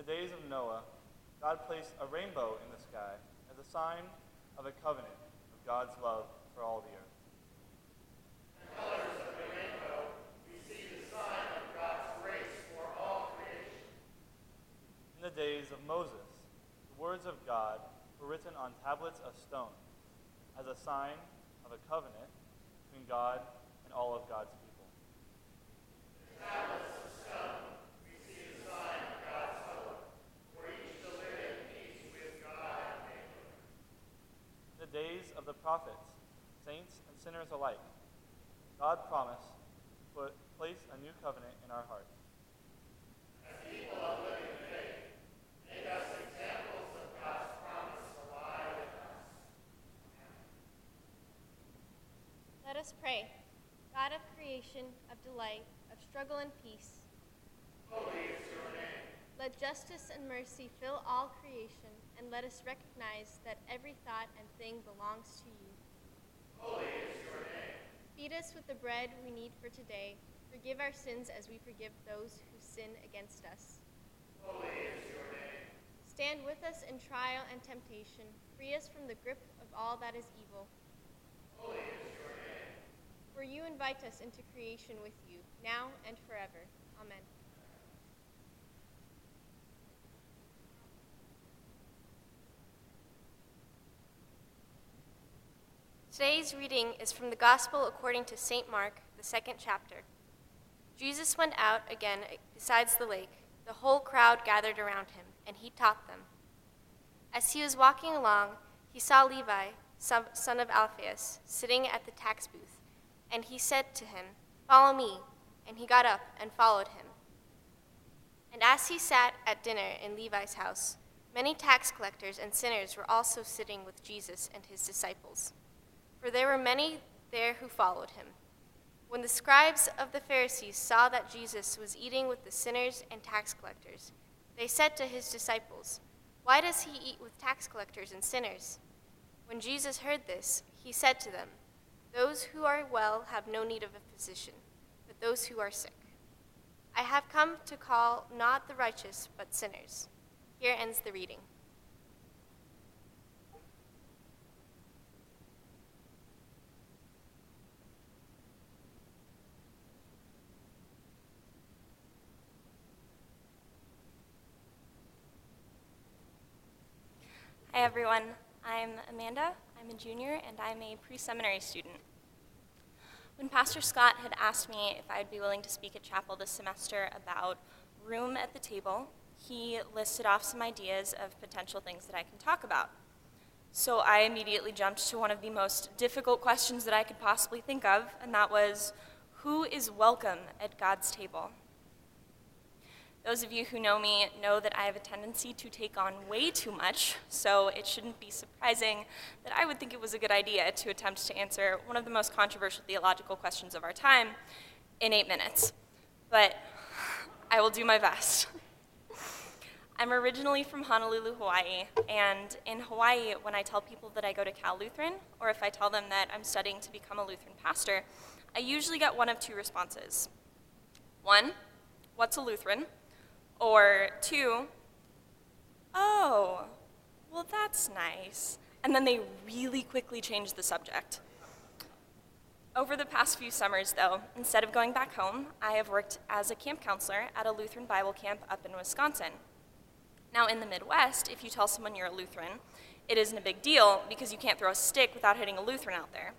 the days of Noah, God placed a rainbow in the sky as a sign of a covenant of God's love for all the earth. The colors of the rainbow, we see the sign of God's grace for all creation. In the days of Moses, the words of God were written on tablets of stone as a sign of a covenant between God and all of God's people. The tablets of stone, we see the sign of God's hope, for each to live in peace with God and neighbor. In the days of the prophets, saints and sinners alike, God promised to place a new covenant in our hearts. As people of living faith, make us examples of God's promise alive in us. Let us pray. God of creation, of delight, of struggle and peace, holy is your name. Let justice and mercy fill all creation, and let us recognize that every thought and thing belongs to you. Holy is your name. Feed us with the bread we need for today. Forgive our sins as we forgive those who sin against us. Holy is your name. Stand with us in trial and temptation. Free us from the grip of all that is evil. Holy is your name. For you invite us into creation with you, now and forever. Amen. Today's reading is from the Gospel according to St. Mark, the second chapter. Jesus went out again besides the lake. The whole crowd gathered around him, and he taught them. As he was walking along, he saw Levi, son of Alphaeus, sitting at the tax booth, and he said to him, "Follow me," and he got up and followed him. And as he sat at dinner in Levi's house, many tax collectors and sinners were also sitting with Jesus and his disciples, for there were many there who followed him. When the scribes of the Pharisees saw that Jesus was eating with the sinners and tax collectors, they said to his disciples, "Why does he eat with tax collectors and sinners?" When Jesus heard this, he said to them, "Those who are well have no need of a physician, but those who are sick. I have come to call not the righteous, but sinners." Here ends the reading. Hi everyone, I'm Amanda, I'm a junior, and I'm a pre-seminary student. When Pastor Scott had asked me if I'd be willing to speak at chapel this semester about room at the table, he listed off some ideas of potential things that I can talk about. So I immediately jumped to one of the most difficult questions that I could possibly think of, and that was, who is welcome at God's table? Those of you who know me know that I have a tendency to take on way too much, so it shouldn't be surprising that I would think it was a good idea to attempt to answer one of the most controversial theological questions of our time in 8 minutes. But I will do my best. I'm originally from Honolulu, Hawaii, and in Hawaii, when I tell people that I go to Cal Lutheran, or if I tell them that I'm studying to become a Lutheran pastor, I usually get one of two responses. One, what's a Lutheran? Or two, oh, well that's nice. And then they really quickly change the subject. Over the past few summers though, instead of going back home, I have worked as a camp counselor at a Lutheran Bible camp up in Wisconsin. Now in the Midwest, if you tell someone you're a Lutheran, it isn't a big deal because you can't throw a stick without hitting a Lutheran out there.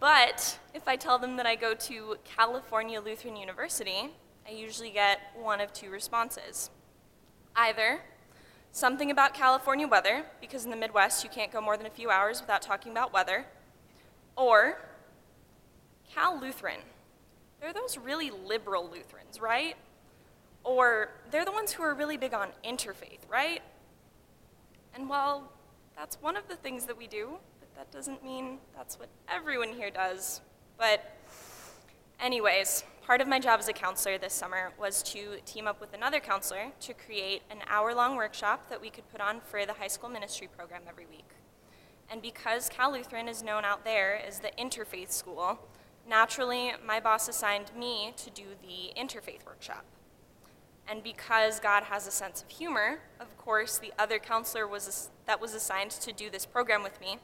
But if I tell them that I go to California Lutheran University, I usually get one of two responses. Either something about California weather, because in the Midwest you can't go more than a few hours without talking about weather, or Cal Lutheran. They're those really liberal Lutherans, right? Or they're the ones who are really big on interfaith, right? And while that's one of the things that we do, but that doesn't mean that's what everyone here does. But anyways, part of my job as a counselor this summer was to team up with another counselor to create an hour-long workshop that we could put on for the high school ministry program every week. And because Cal Lutheran is known out there as the interfaith school, naturally my boss assigned me to do the interfaith workshop. And because God has a sense of humor, of course, the other counselor that was assigned to do this program with me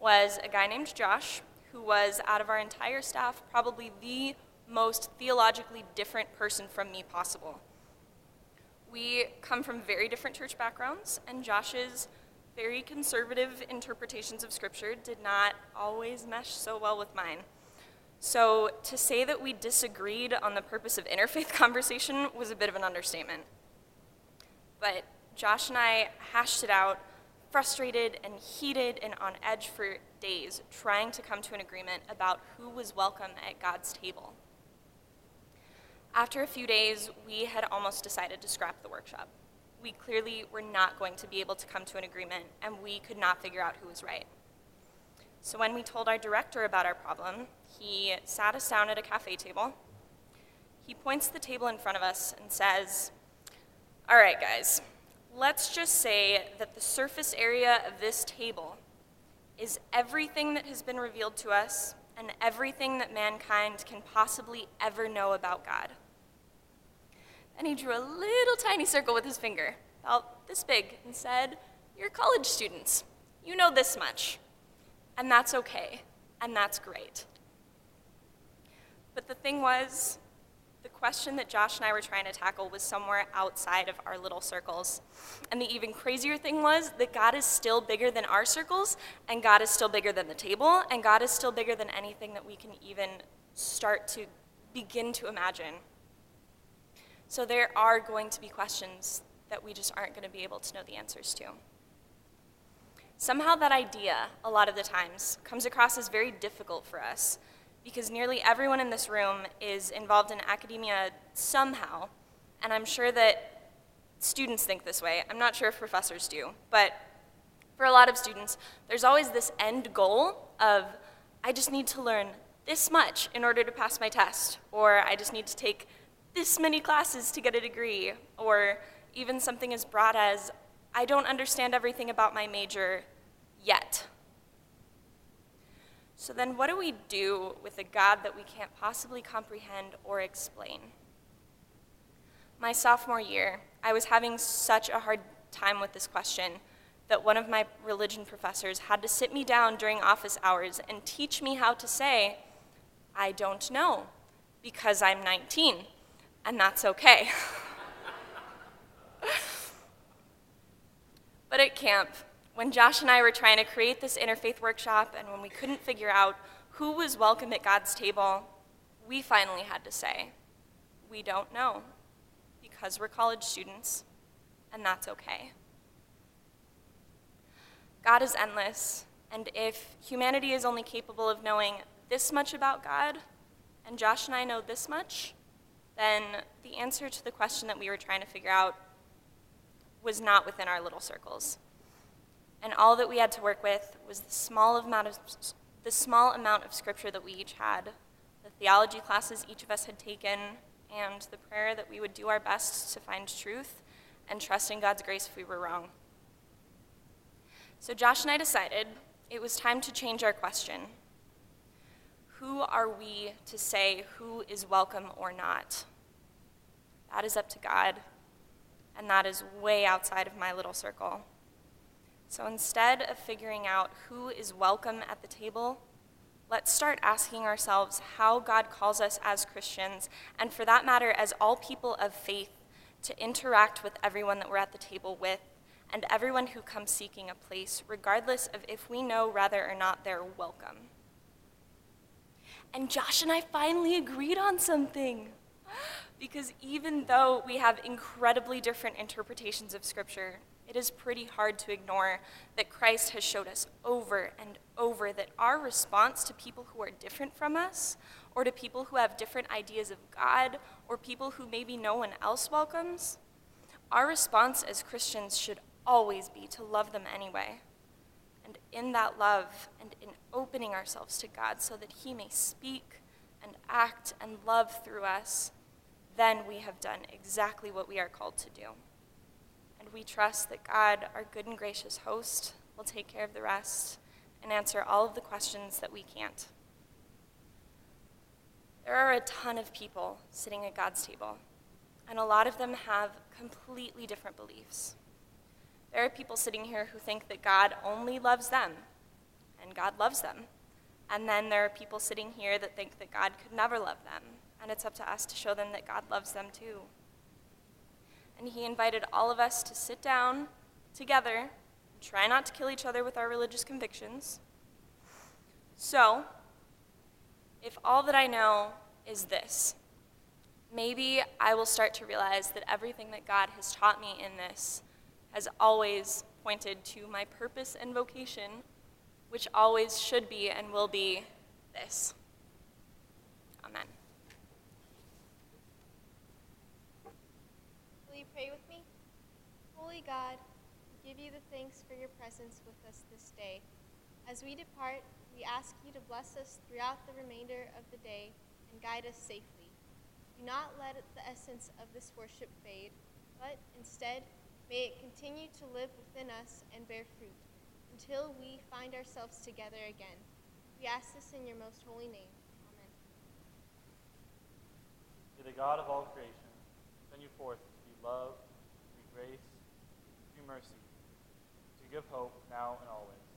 was a guy named Josh, who was, out of our entire staff, probably the most theologically different person from me possible. We come from very different church backgrounds, and Josh's very conservative interpretations of Scripture did not always mesh so well with mine. So to say that we disagreed on the purpose of interfaith conversation was a bit of an understatement. But Josh and I hashed it out, frustrated and heated and on edge for days, trying to come to an agreement about who was welcome at God's table. After a few days, we had almost decided to scrap the workshop. We clearly were not going to be able to come to an agreement, and we could not figure out who was right. So when we told our director about our problem, he sat us down at a cafe table. He points to the table in front of us and says, "All right, guys, let's just say that the surface area of this table is everything that has been revealed to us and everything that mankind can possibly ever know about God." And he drew a little tiny circle with his finger, about this big, and said, "You're college students. You know this much. And that's okay, and that's great." But the thing was, the question that Josh and I were trying to tackle was somewhere outside of our little circles. And the even crazier thing was that God is still bigger than our circles, and God is still bigger than the table, and God is still bigger than anything that we can even start to begin to imagine. So there are going to be questions that we just aren't going to be able to know the answers to. Somehow that idea, a lot of the times, comes across as very difficult for us because nearly everyone in this room is involved in academia somehow, and I'm sure that students think this way. I'm not sure if professors do, but for a lot of students, there's always this end goal of, I just need to learn this much in order to pass my test, or I just need to take this many classes to get a degree, or even something as broad as, I don't understand everything about my major yet. So then what do we do with a God that we can't possibly comprehend or explain? My sophomore year, I was having such a hard time with this question that one of my religion professors had to sit me down during office hours and teach me how to say, "I don't know," because I'm 19, and that's okay. But at camp, when Josh and I were trying to create this interfaith workshop and when we couldn't figure out who was welcome at God's table, we finally had to say, "We don't know," because we're college students, and that's okay. God is endless, and if humanity is only capable of knowing this much about God, and Josh and I know this much, then the answer to the question that we were trying to figure out was not within our little circles. And all that we had to work with was the small amount of scripture that we each had, the theology classes each of us had taken, and the prayer that we would do our best to find truth and trust in God's grace if we were wrong. So Josh and I decided it was time to change our question. Who are we to say who is welcome or not? That is up to God. And that is way outside of my little circle. So instead of figuring out who is welcome at the table, let's start asking ourselves how God calls us as Christians, and for that matter, as all people of faith, to interact with everyone that we're at the table with, and everyone who comes seeking a place, regardless of if we know whether or not they're welcome. And Josh and I finally agreed on something. Because even though we have incredibly different interpretations of Scripture, it is pretty hard to ignore that Christ has showed us over and over that our response to people who are different from us, or to people who have different ideas of God, or people who maybe no one else welcomes, our response as Christians should always be to love them anyway. And in that love, and in opening ourselves to God so that He may speak and act and love through us, then we have done exactly what we are called to do. And we trust that God, our good and gracious host, will take care of the rest and answer all of the questions that we can't. There are a ton of people sitting at God's table, and a lot of them have completely different beliefs. There are people sitting here who think that God only loves them, and God loves them. And then there are people sitting here that think that God could never love them, and it's up to us to show them that God loves them too. And he invited all of us to sit down together, try not to kill each other with our religious convictions. So, if all that I know is this, maybe I will start to realize that everything that God has taught me in this has always pointed to my purpose and vocation, which always should be and will be this. Amen. Will you pray with me? Holy God, we give you the thanks for your presence with us this day. As we depart, we ask you to bless us throughout the remainder of the day and guide us safely. Do not let the essence of this worship fade, but instead, may it continue to live within us and bear fruit until we find ourselves together again. We ask this in your most holy name. Amen. May the God of all creation send you forth to be love, to be grace, to be mercy, to give hope now and always.